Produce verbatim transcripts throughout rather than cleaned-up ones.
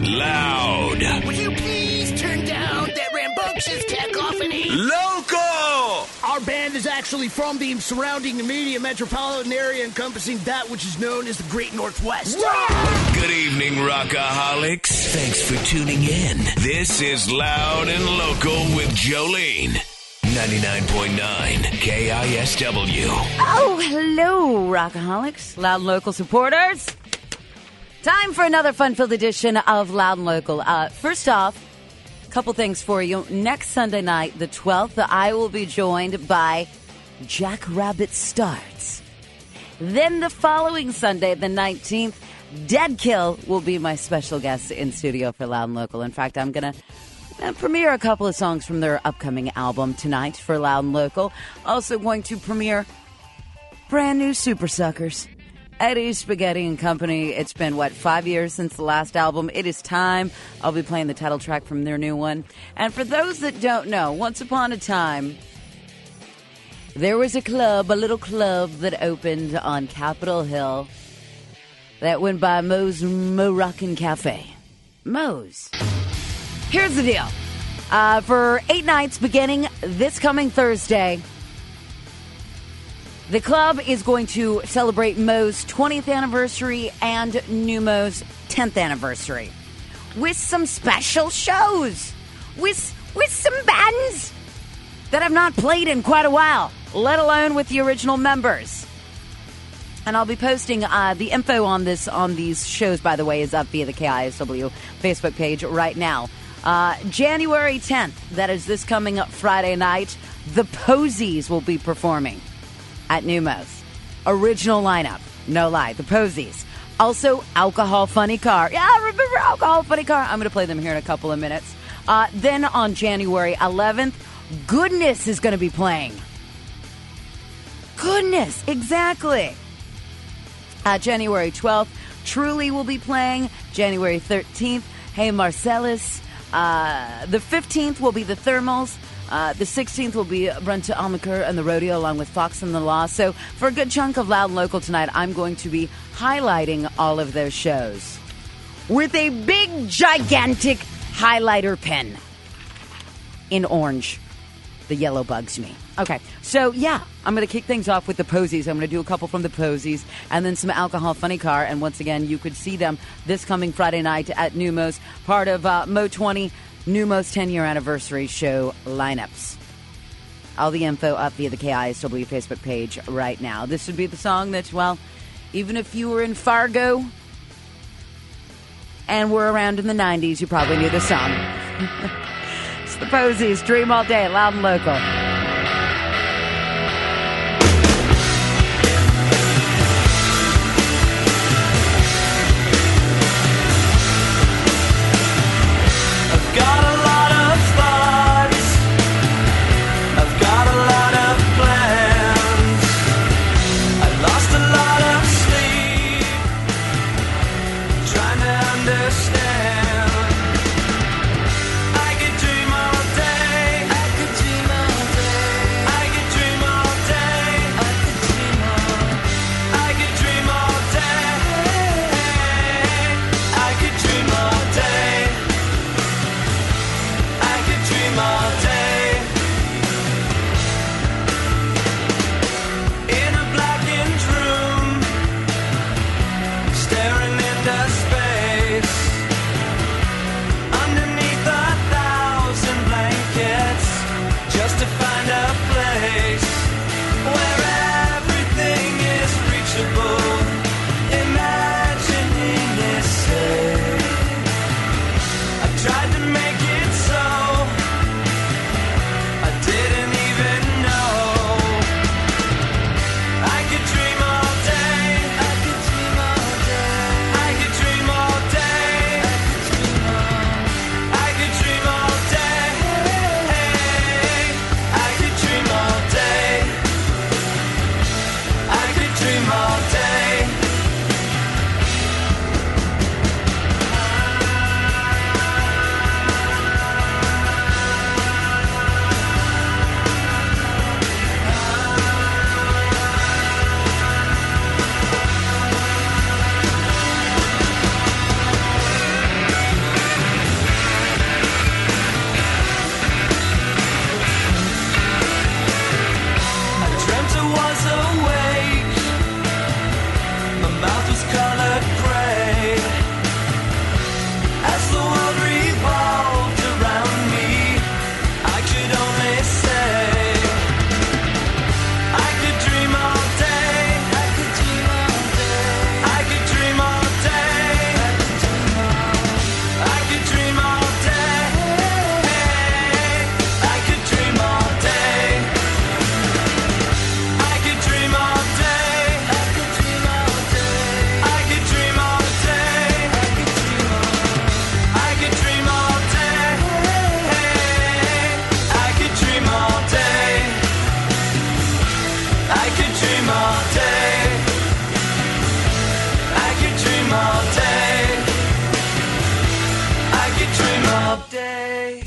Loud. Would you please turn down that rambunctious cacophony? Local! Our band is actually from the surrounding immediate metropolitan area encompassing that which is known as the Great Northwest. Rock! Good evening, rockaholics. Thanks for tuning in. This is Loud and Local with Jolene. ninety-nine point nine K I S W. Oh, hello, rockaholics, Loud and Local supporters. Time for another fun-filled edition of Loud and Local. Uh, first off, a couple things for you. Next Sunday night, the twelfth, I will be joined by Jack Rabbit Starts. Then the following Sunday, the nineteenth, Deadkill will be my special guest in studio for Loud and Local. In fact, I'm going to And premiere a couple of songs from their upcoming album tonight for Loud and Local. Also going to premiere brand new Super Suckers, Eddie Spaghetti and Company. It's been, what, five years since the last album. It is time. I'll be playing the title track from their new one. And for those that don't know, once upon a time, there was a club, a little club that opened on Capitol Hill that went by Moe's Moroccan Cafe. Moe's. Here's the deal. Uh, for eight nights beginning this coming Thursday, the club is going to celebrate Moe's twentieth anniversary and Numos' tenth anniversary with some special shows, with, with some bands that have not played in quite a while, let alone with the original members. And I'll be posting uh, the info on this on these shows, by the way, is up via the K I S W Facebook page right now. Uh, January tenth, that is this coming up Friday night, The Posies will be performing at Numos. Original lineup, no lie, The Posies. Also, Alcohol Funny Car. Yeah, I remember Alcohol Funny Car. I'm going to play them here in a couple of minutes. Uh, then on January eleventh, Goodness is going to be playing. Goodness, exactly. Uh, January twelfth, Truly will be playing. January thirteenth, Hey Marcellus. Uh, the fifteenth will be The Thermals. Uh, the sixteenth will be Brent Amaker and the Rodeo along with Fox and the Law. So for a good chunk of Loud and Local tonight, I'm going to be highlighting all of those shows with a big, gigantic highlighter pen in orange. The yellow bugs me. Okay, so yeah, I'm going to kick things off with The Posies. I'm going to do a couple from The Posies and then some Alcohol Funny Car. And once again, you could see them this coming Friday night at Numos, part of uh, Mo twenty, Numos ten-year anniversary show lineups. All the info up via the K I S W Facebook page right now. This would be the song that's, well, even if you were in Fargo and were around in the nineties, you probably knew the song. It's The Posies, Dream All Day, Loud and Local.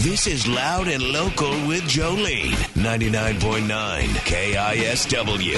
This is Loud and Local with Jolene, ninety-nine point nine K I S W.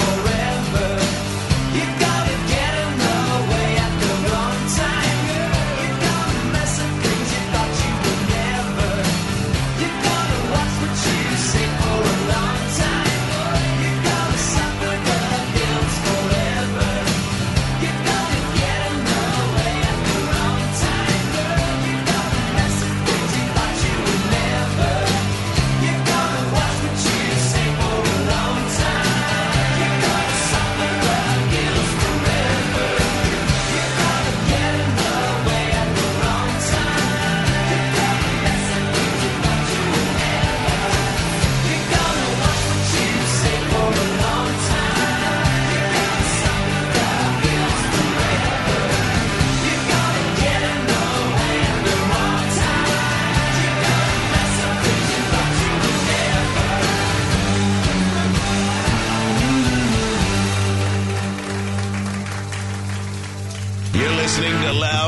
Forever.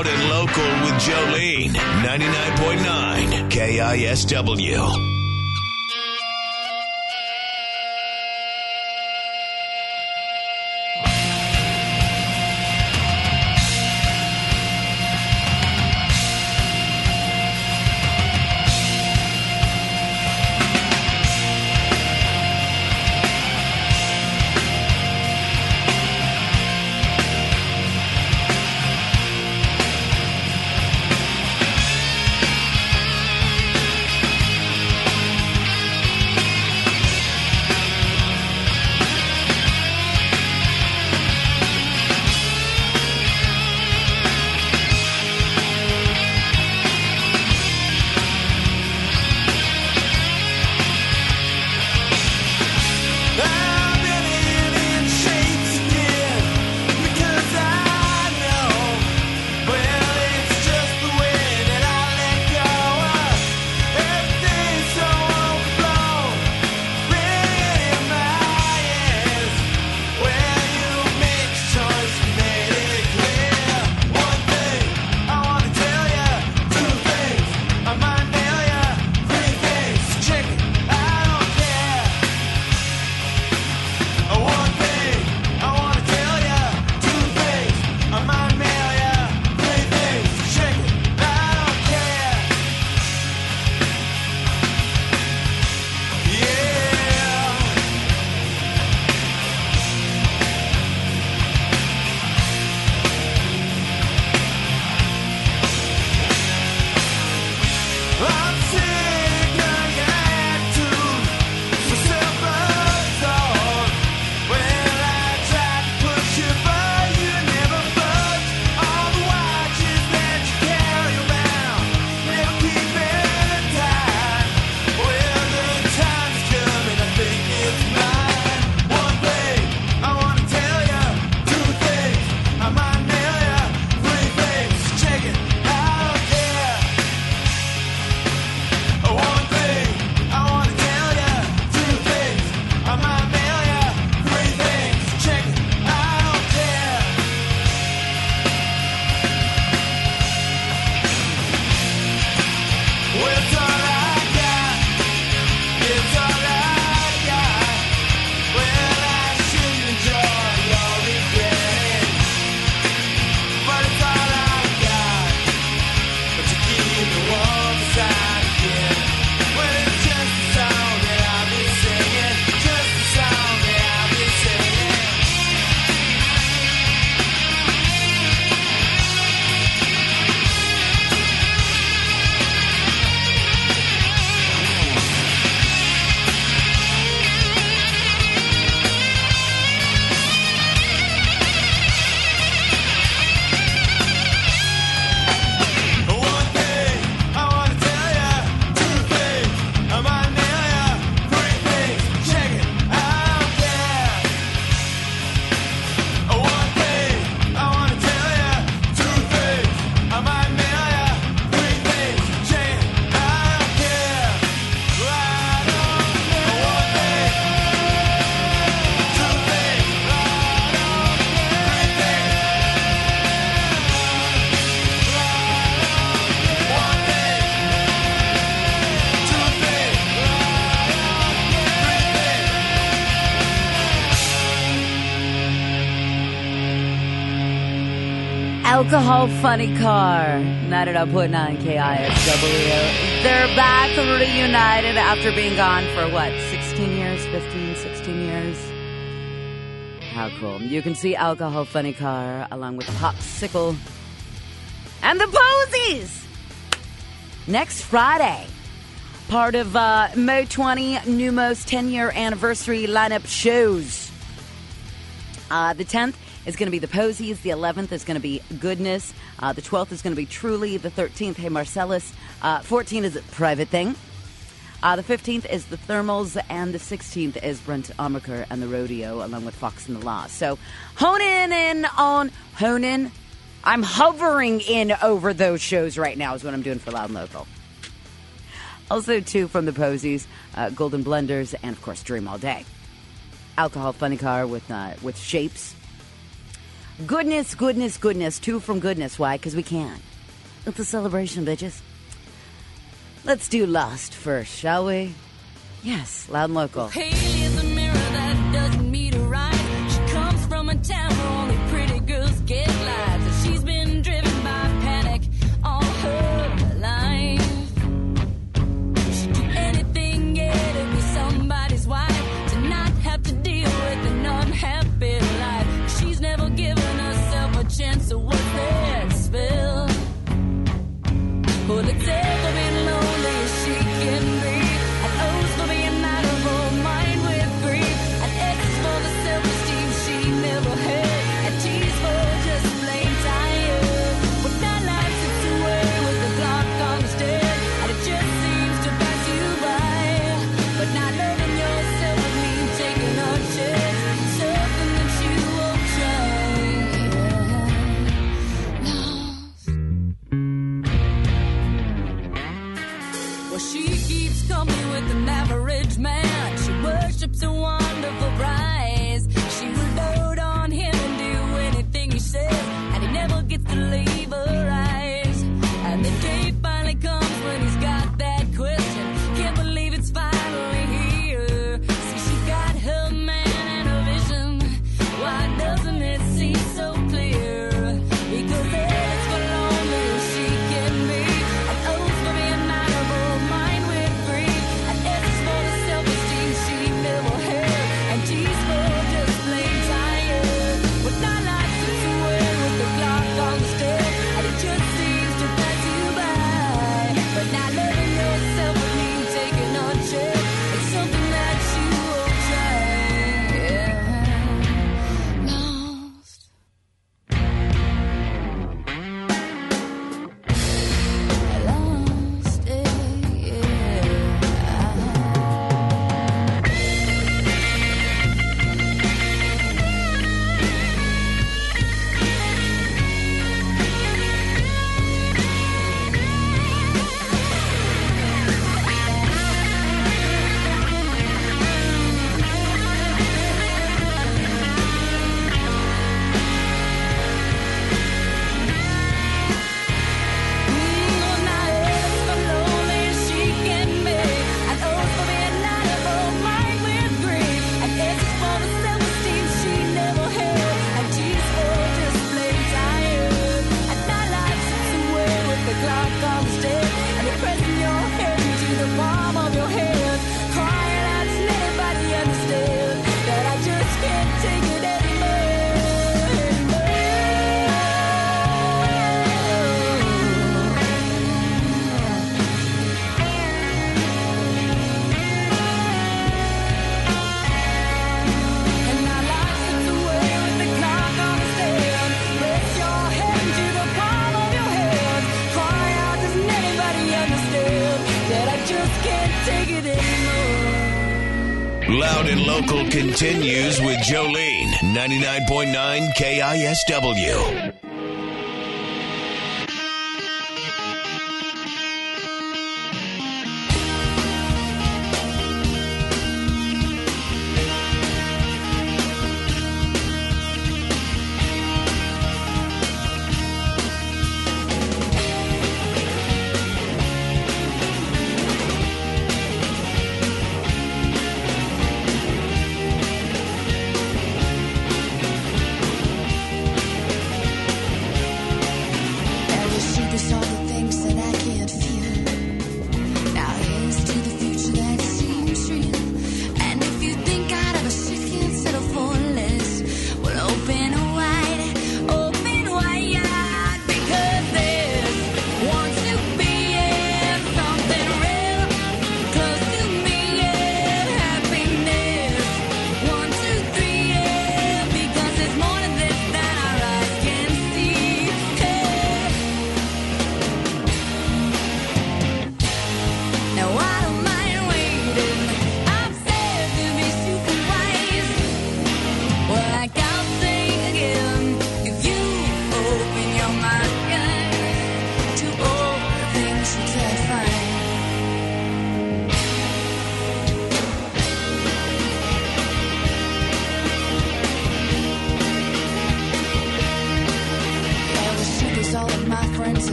Loud and Local with Jolene, ninety-nine point nine K I S W. Alcohol Funny Car, ninety-nine point nine K I S W. They're back reunited after being gone for, what, sixteen years, fifteen, sixteen years? How cool. You can see Alcohol Funny Car along with Popsicle and The Posies next Friday. Part of uh, May twentieth, Numos ten-year anniversary lineup shows. Uh, the tenth is going to be The Posies. The eleventh is going to be Goodness. Uh, the twelfth is going to be Truly. The thirteenth, Hey Marcellus. Uh, fourteenth is a private thing. Uh, the fifteenth is The Thermals. And the sixteenth is Brent Amaker and the Rodeo, along with Fox and the Law. So hone in, in on, hone in. I'm hovering in over those shows right now is what I'm doing for Loud and Local. Also, two from The Posies, uh, Golden Blenders, and, of course, Dream All Day. Alcohol Funny Car with, uh, with Shapes. Goodness, goodness, goodness. Two from goodness. Why? Because we can. It's a celebration, bitches. Let's do Lost first, shall we? Yes, loud and local. Haley is a mirror that doesn't meet her eyes. She comes from a town where only pretty girls get lives. And she's been driven by panic all her life. She'd do anything, yeah, to be somebody's wife, to not have to deal with an unhappy life. She's never given herself a chance to what's there to spill. Well, it's ever been lonely as she can be. An O's for being out of her mind with grief. An X for the self-esteem she never had. And T's for just plain tired. When that life slips away with the clock on the stair, and it just seems to pass you by. But not loving yourself would mean taking a chance, something that you won't try. She keeps company with an average man. She worships a wonderful prize. She will dote on him and do anything he says, and he never gets to leave her eyes. And the day finally comes when he's got that question. Can't believe it's finally here. See, she got her man and her vision. Why doesn't it seem so clear? Because it's for lonely she can be. An O's for being admirable. Continues with Jolene, ninety-nine point nine K I S W.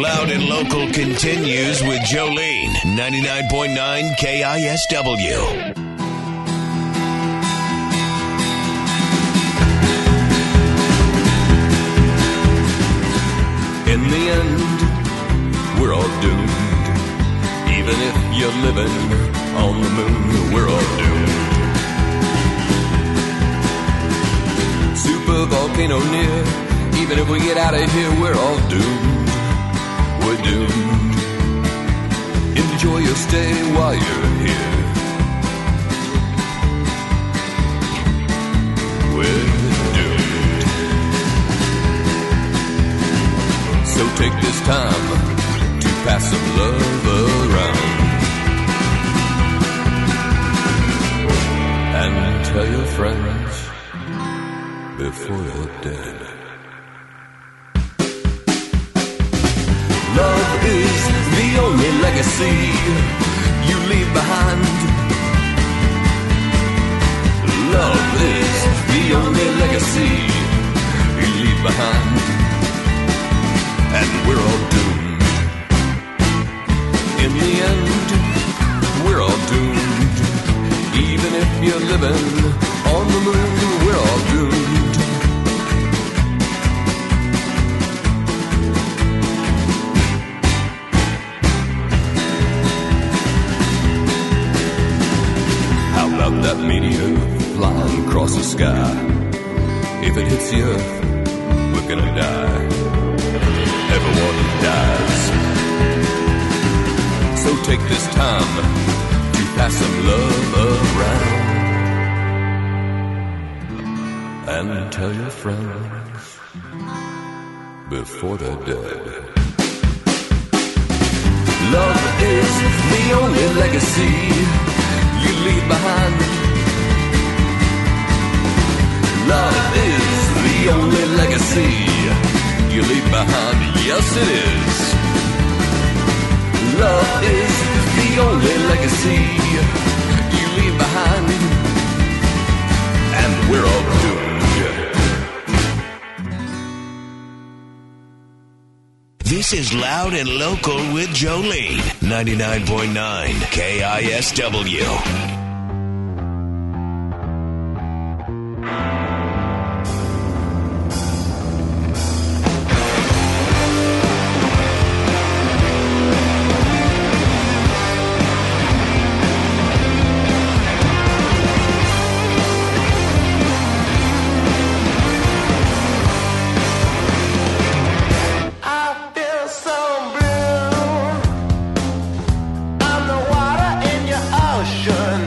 Loud and Local continues with Jolene, ninety-nine point nine K I S W. In the end, we're all doomed. Even if you're living on the moon, we're all doomed. Super volcano near. Even if we get out of here, we're all doomed. We're doomed. Enjoy your stay while you're here. We're So take this time to pass some love around and tell your friends before you're dead. Love is the only legacy you leave behind. Love is the only legacy you leave behind. And we're all doomed. In the end, we're all doomed. Even if you're living on the moon, we're all doomed. How about that meteor flying across the sky? If it hits the earth, we're gonna die. Everyone dies. So take this time to pass some love around and tell your friends before they're dead. Love is the only legacy you leave behind. Love is the only legacy you leave behind, yes it is. Love is the only legacy you leave behind. And we're all doomed. This is Loud and Local with Jolene, ninety-nine point nine K I S W. Shun.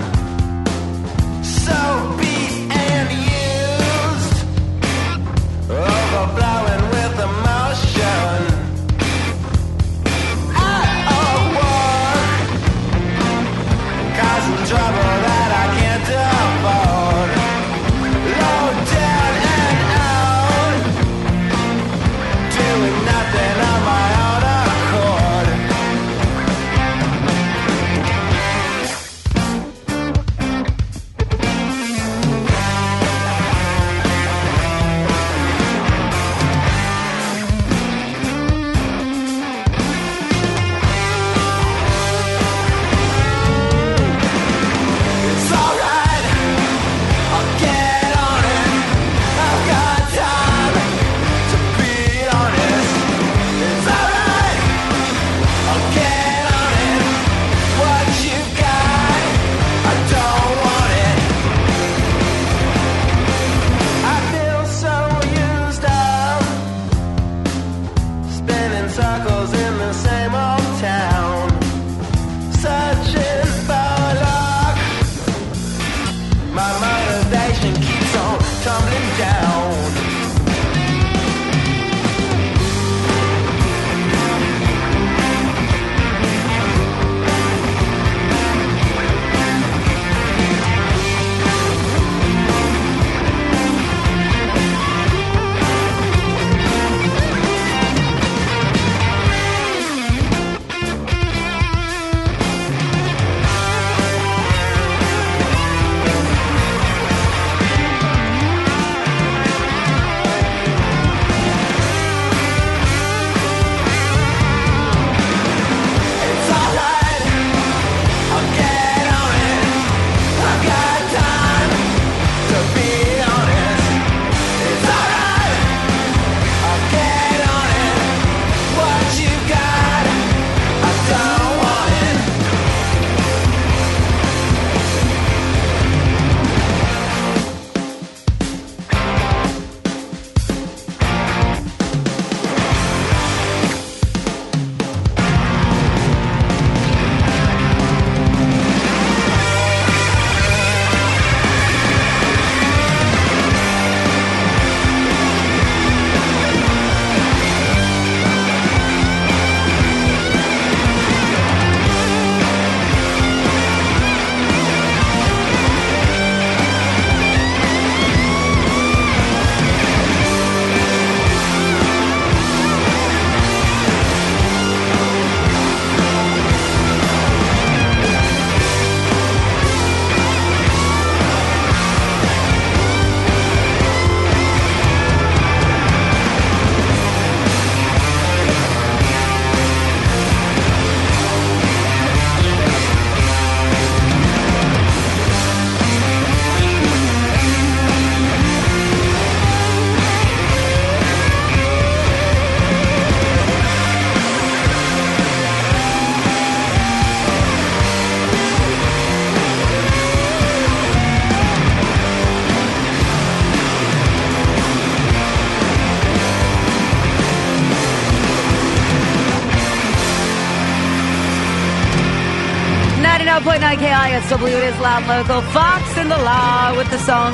ninety-two point nine K I S W, it is Loud Local. Fox and the Law with the song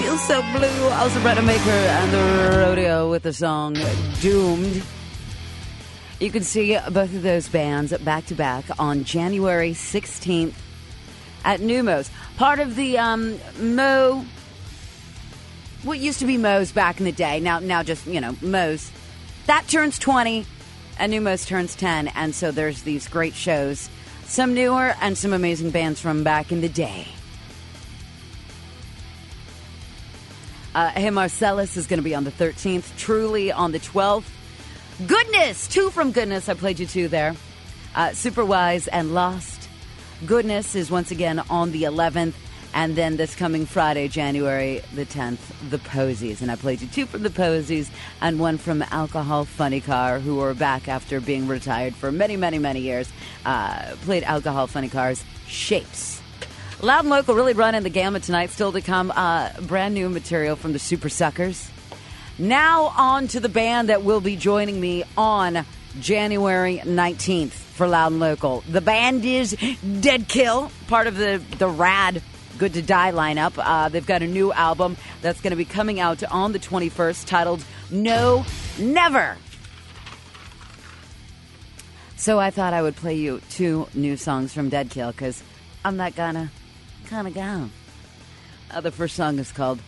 Feel So Blue. Also, Brent Amaker and the Rodeo with the song Doomed. You can see both of those bands back-to-back on January sixteenth at Numos. Part of the um, Mo... What used to be Moe's back in the day. Now, now just, you know, Moe's. That turns twenty, and Numos turns ten. And so there's these great shows. Some newer and some amazing bands from back in the day. Uh, Hey Marcellus is going to be on the thirteenth. Truly on the twelfth. Goodness! Two from Goodness. I played you two there. Uh, Superwise and Lost. Goodness is once again on the eleventh. And then this coming Friday, January the tenth, The Posies. And I played you two from The Posies and one from Alcohol Funny Car, who are back after being retired for many, many, many years. Uh, played Alcohol Funny Car's Shapes. Loud and Local really running the gamut tonight. Still to come, uh, brand new material from the Super Suckers. Now on to the band that will be joining me on January nineteenth for Loud and Local. The band is Deadkill, part of the, the rad Good to Die lineup. Uh, they've got a new album that's going to be coming out on the twenty-first titled No Never. So I thought I would play you two new songs from Deadkill because I'm that gonna kind of guy. Uh, the first song is called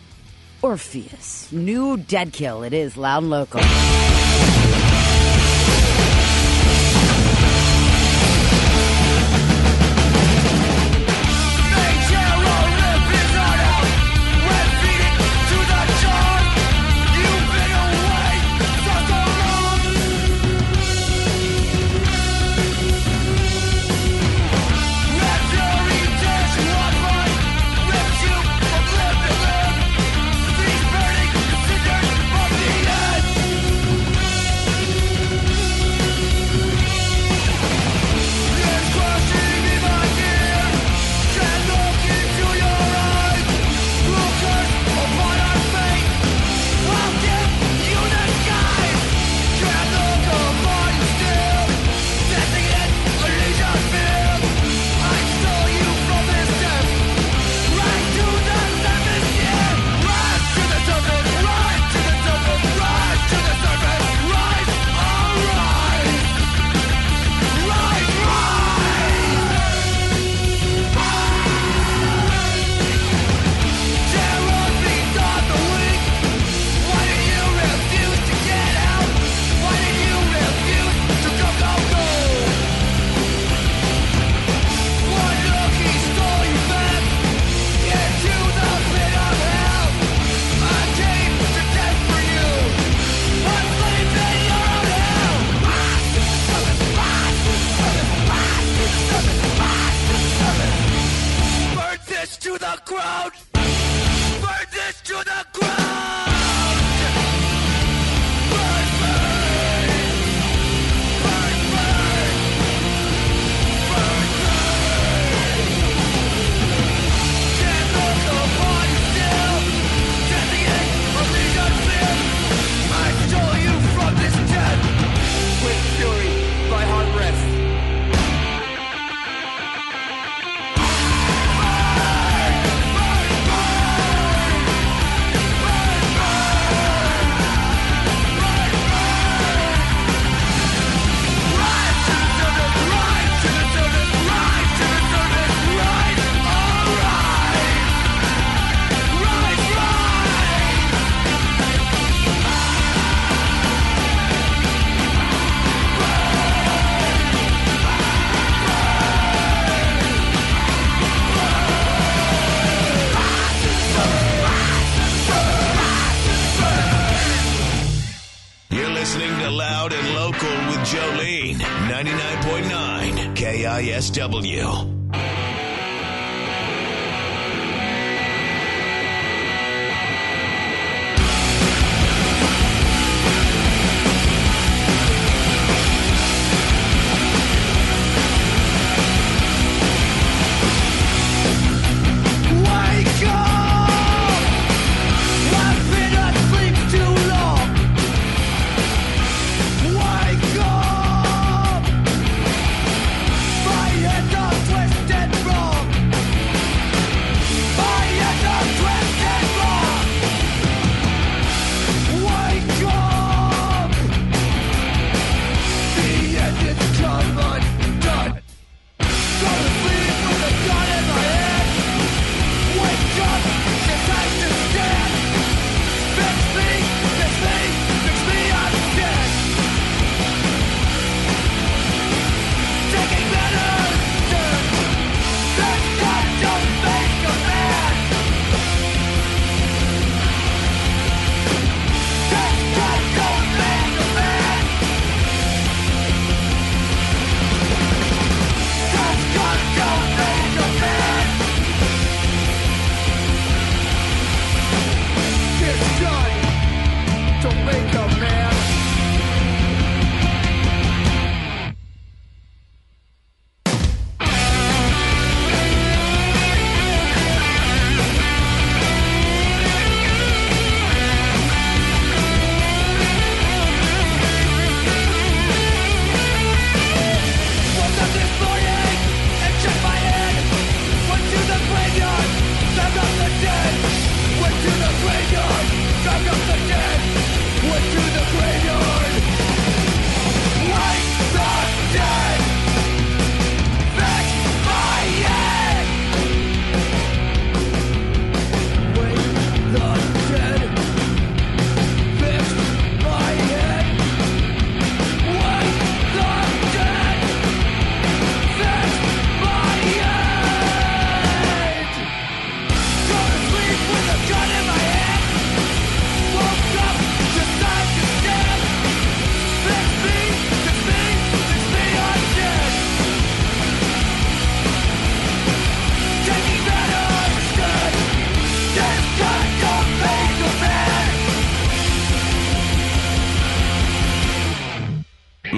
Orpheus. New Deadkill. It is Loud and Local. W. West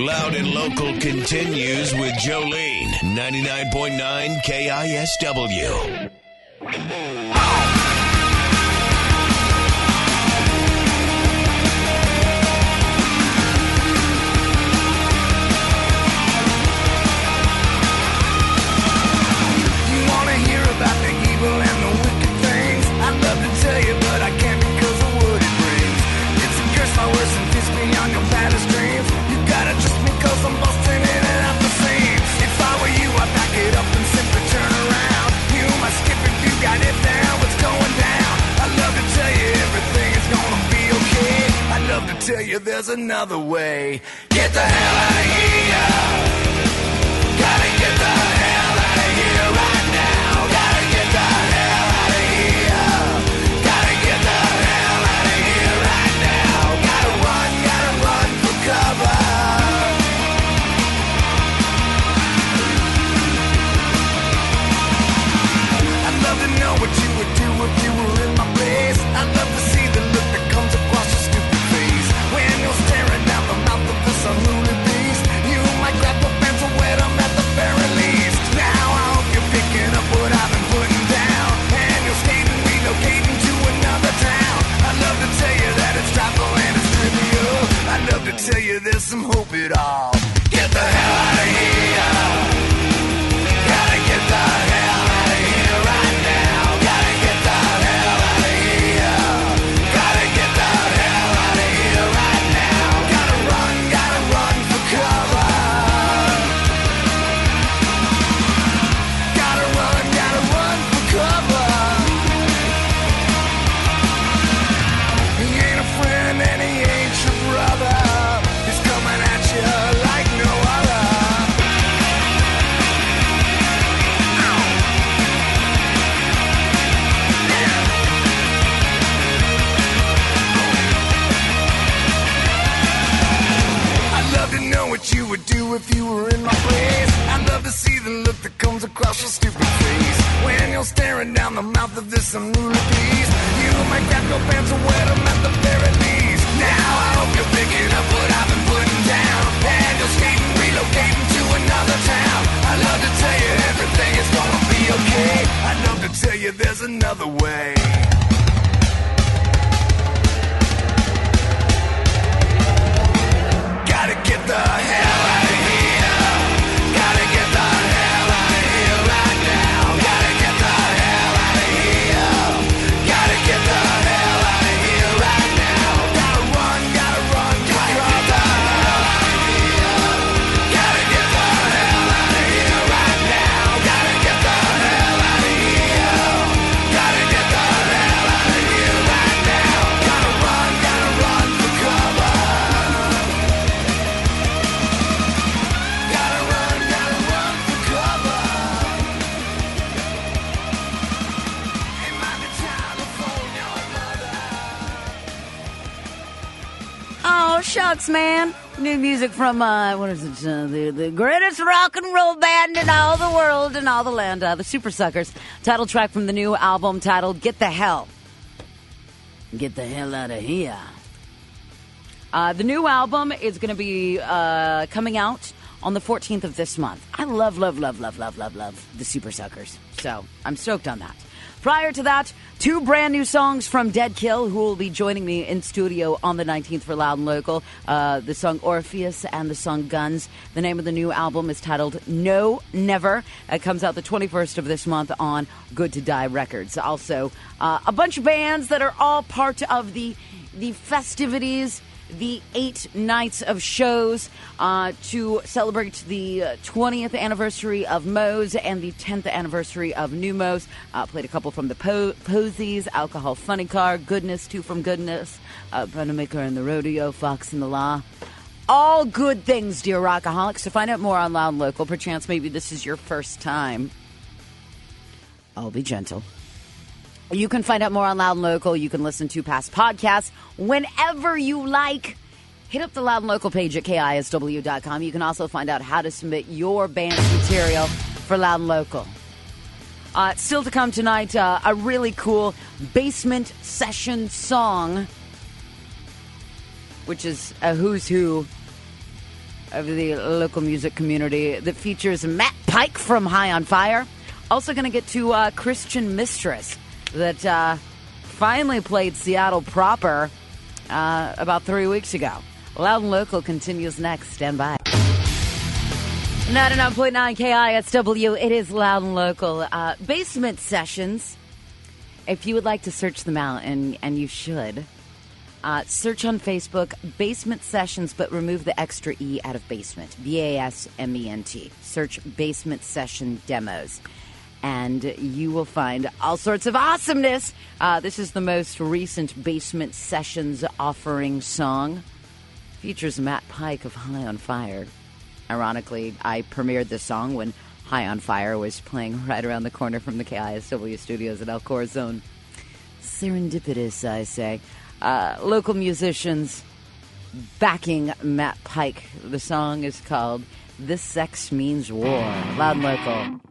Loud and Local continues with Jolene, ninety-nine point nine K I S W. Oh. Tell you there's another way. Get the hell out of here. Gotta get the hell out of here right now. Gotta get the hell out of here. Gotta get the hell out of here right now. Gotta run, gotta run for cover. I'd love to know what you would do if you were in my place. I'd love to see the look that comes across your stupid face when you're staring out the mouth of this unruly beast. You might grab a pencil wet them at the very least. Now I hope you're picking up what I've been putting down, and you're skating, relocating to another town. I'd love to tell you that it's trifle and it's trivial. I'd love to tell you there's some hope at all. Get the hell out of here. Gotta get the hell out of here right now. Gotta get the hell out of here. Gotta get the hell out of here right now. Gotta run, gotta run for cover. Gotta run, gotta run for cover. He ain't a friend and he ain't your brother. He's coming at you like no other. I'd love to know what you would do if you were in my place. I'd love to see the look that comes across your stupid face when you're staring down the mouth of this unruly beast. You might grab your pants and wet them at the very least. Now I hope you're picking up what I've been putting down, and you're skating, relocating to another town. I'd love to tell you everything is gonna be okay. I'd love to tell you there's another way. Gotta get the hell out of here. Gotta get the hell out of here right now. Gotta get the hell out of here. Gotta get the hell out of here right now. Gotta run, gotta run, gotta get the hell out of here. Gotta get the hell out of here right now. Gotta get the hell out of here. Gotta get the hell out of here right now. Gotta run, gotta run for cover. Gotta run, gotta run for cover. It might be time to phone your mother. Oh, shucks, man. New music from, uh, what is it, uh, the, the greatest rock and roll band in all the world and all the land, uh, the Super Suckers. Title track from the new album titled Get the Hell. Get the Hell Out of Here. Uh, the new album is going to be uh, coming out on the fourteenth of this month. I love, love, love, love, love, love, love the Super Suckers. So I'm stoked on that. Prior to that, two brand new songs from Deadkill, who will be joining me in studio on the nineteenth for Loud and Local. Uh, the song Orpheus and the song Guns. The name of the new album is titled No Never. It comes out the twenty-first of this month on Good to Die Records. Also, uh, a bunch of bands that are all part of the the festivities, the eight nights of shows uh, to celebrate the uh, twentieth anniversary of Moe's and the tenth anniversary of Numos. Uh, played a couple from The po- Posies, Alcohol Funny Car, Goodness, two from Goodness, uh, Brent Amaker and the Rodeo, Fox and the Law. All good things, dear rockaholics. To find out more on Loud and Local, perchance maybe this is your first time. I'll be gentle. You can find out more on Loud and Local. You can listen to past podcasts whenever you like. Hit up the Loud and Local page at K I S W dot com. You can also find out how to submit your band's material for Loud and Local. Uh, still to come tonight, uh, a really cool basement session song, which is a who's who of the local music community that features Matt Pike from High on Fire. Also going to get to uh, Christian Mistress that uh, finally played Seattle proper uh, about three weeks ago. Loud and Local continues next. Stand by. ninety-nine point nine K I S W. It is Loud and Local. Uh, Basement Sessions. If you would like to search them out, and, and you should, uh, search on Facebook, Basement Sessions, but remove the extra E out of basement. B A S M E N T. Search Basement Session Demos. And you will find all sorts of awesomeness. Uh, this is the most recent Basement Sessions offering song. Features Matt Pike of High on Fire. Ironically, I premiered this song when High on Fire was playing right around the corner from the K I S W studios at El Corazon. Serendipitous, I say. Uh, local musicians backing Matt Pike. The song is called This Sex Means War. Loud and Local.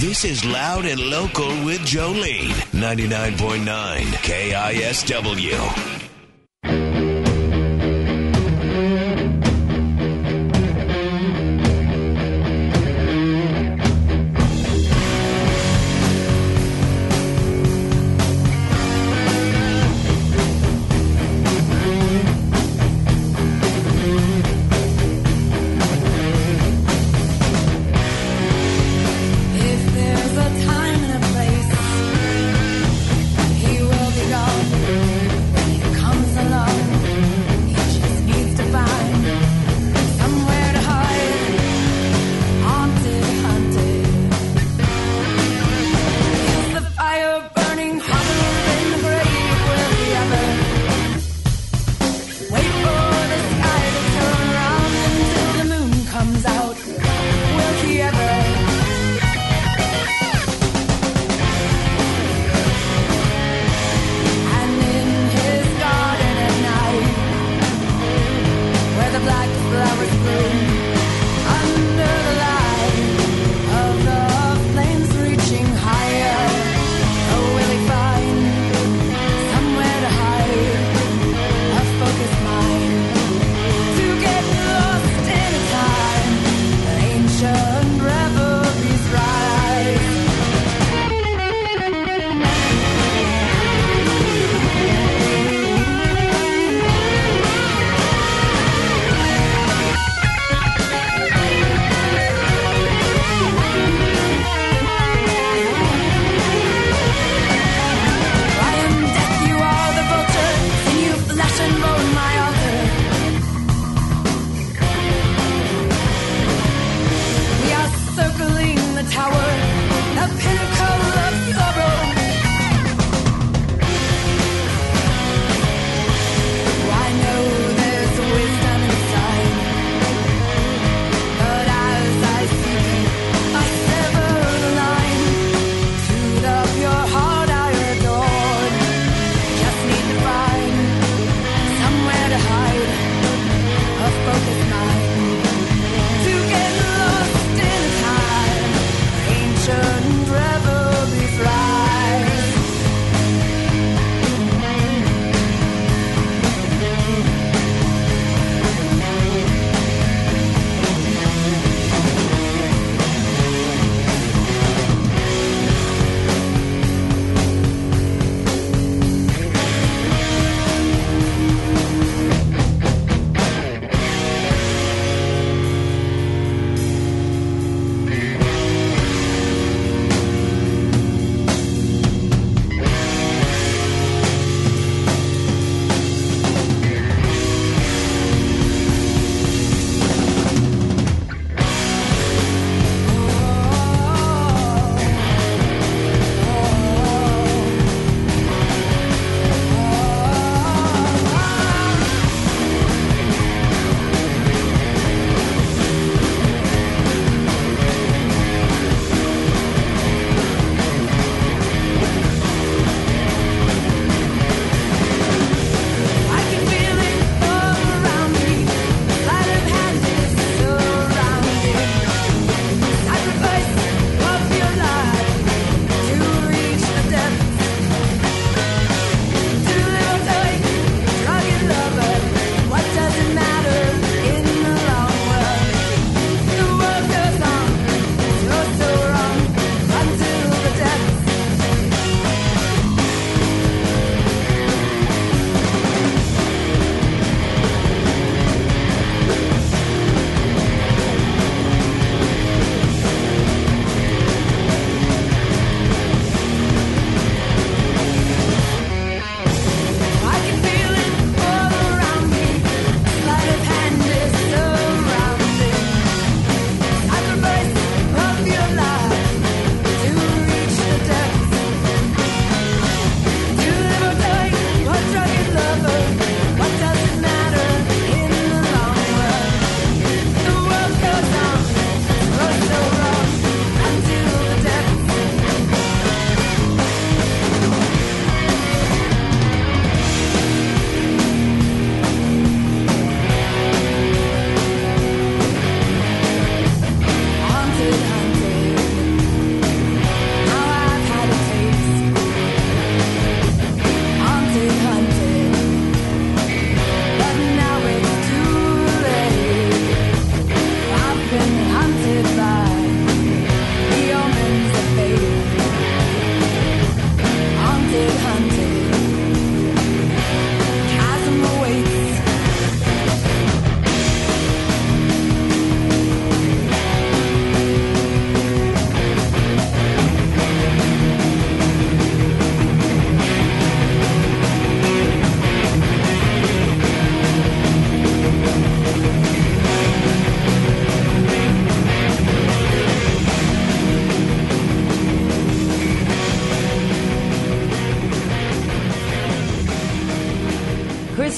This is Loud and Local with Jolene, ninety-nine point nine K I S W. Time and a place, he will be gone.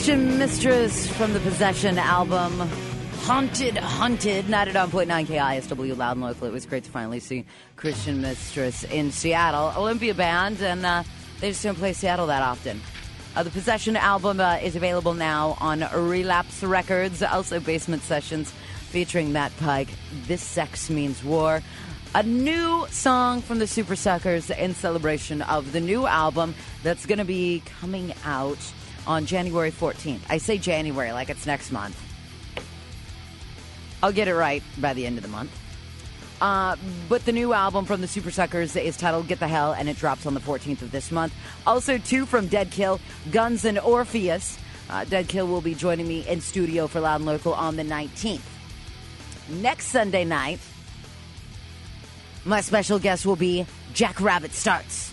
Christian Mistress from the Possession album, Haunted, Hunted, ninety-nine point nine K I S W, loud and local. It was great to finally see Christian Mistress in Seattle. Olympia Band, and uh, they just don't play Seattle that often. Uh, the Possession album uh, is available now on Relapse Records, also Basement Sessions, featuring Matt Pike, This Sex Means War. A new song from the Super Suckers in celebration of the new album that's going to be coming out on January fourteenth. I say January like it's next month. I'll get it right by the end of the month. Uh, but the new album from the Super Suckers is titled Get the Hell, and it drops on the fourteenth of this month. Also, two from Deadkill, Guns and Orpheus. Uh, Deadkill will be joining me in studio for Loud and Local on the nineteenth. Next Sunday night, my special guest will be Jack Rabbit Starts.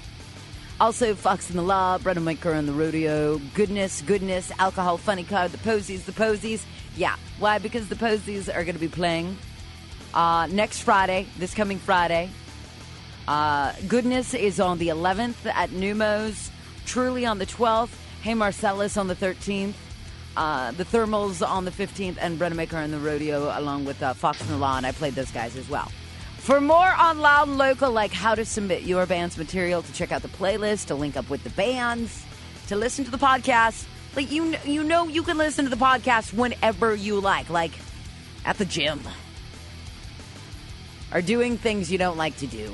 Also, Fox and the Law, Brent Amaker and the Rodeo, Goodness, Goodness, Alcohol Funny Car, The Posies, The Posies. Yeah, why? Because The Posies are going to be playing uh, next Friday, this coming Friday. Uh, Goodness is on the eleventh at Numos, Truly on the twelfth, Hey Marcellus on the thirteenth, uh, The Thermals on the fifteenth, and Brent Amaker and the Rodeo along with uh, Fox and the Law, and I played those guys as well. For more on Loud and Local, like how to submit your band's material, to check out the playlist, to link up with the bands, to listen to the podcast, like you, you know you can listen to the podcast whenever you like, like at the gym or doing things you don't like to do.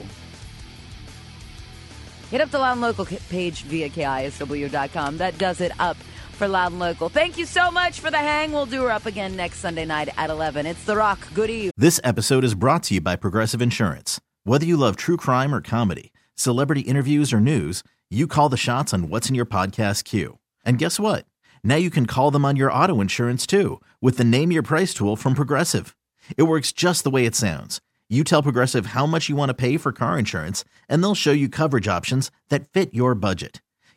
Hit up the Loud and Local page via K I S W dot com. That does it up for Loud and Local. Thank you so much for the hang. We'll do her up again next Sunday night at eleven. It's The Rock. Good eve. This episode is brought to you by Progressive Insurance. Whether you love true crime or comedy, celebrity interviews or news, you call the shots on what's in your podcast queue. And guess what? Now you can call them on your auto insurance too with the Name Your Price tool from Progressive. It works just the way it sounds. You tell Progressive how much you want to pay for car insurance, and they'll show you coverage options that fit your budget.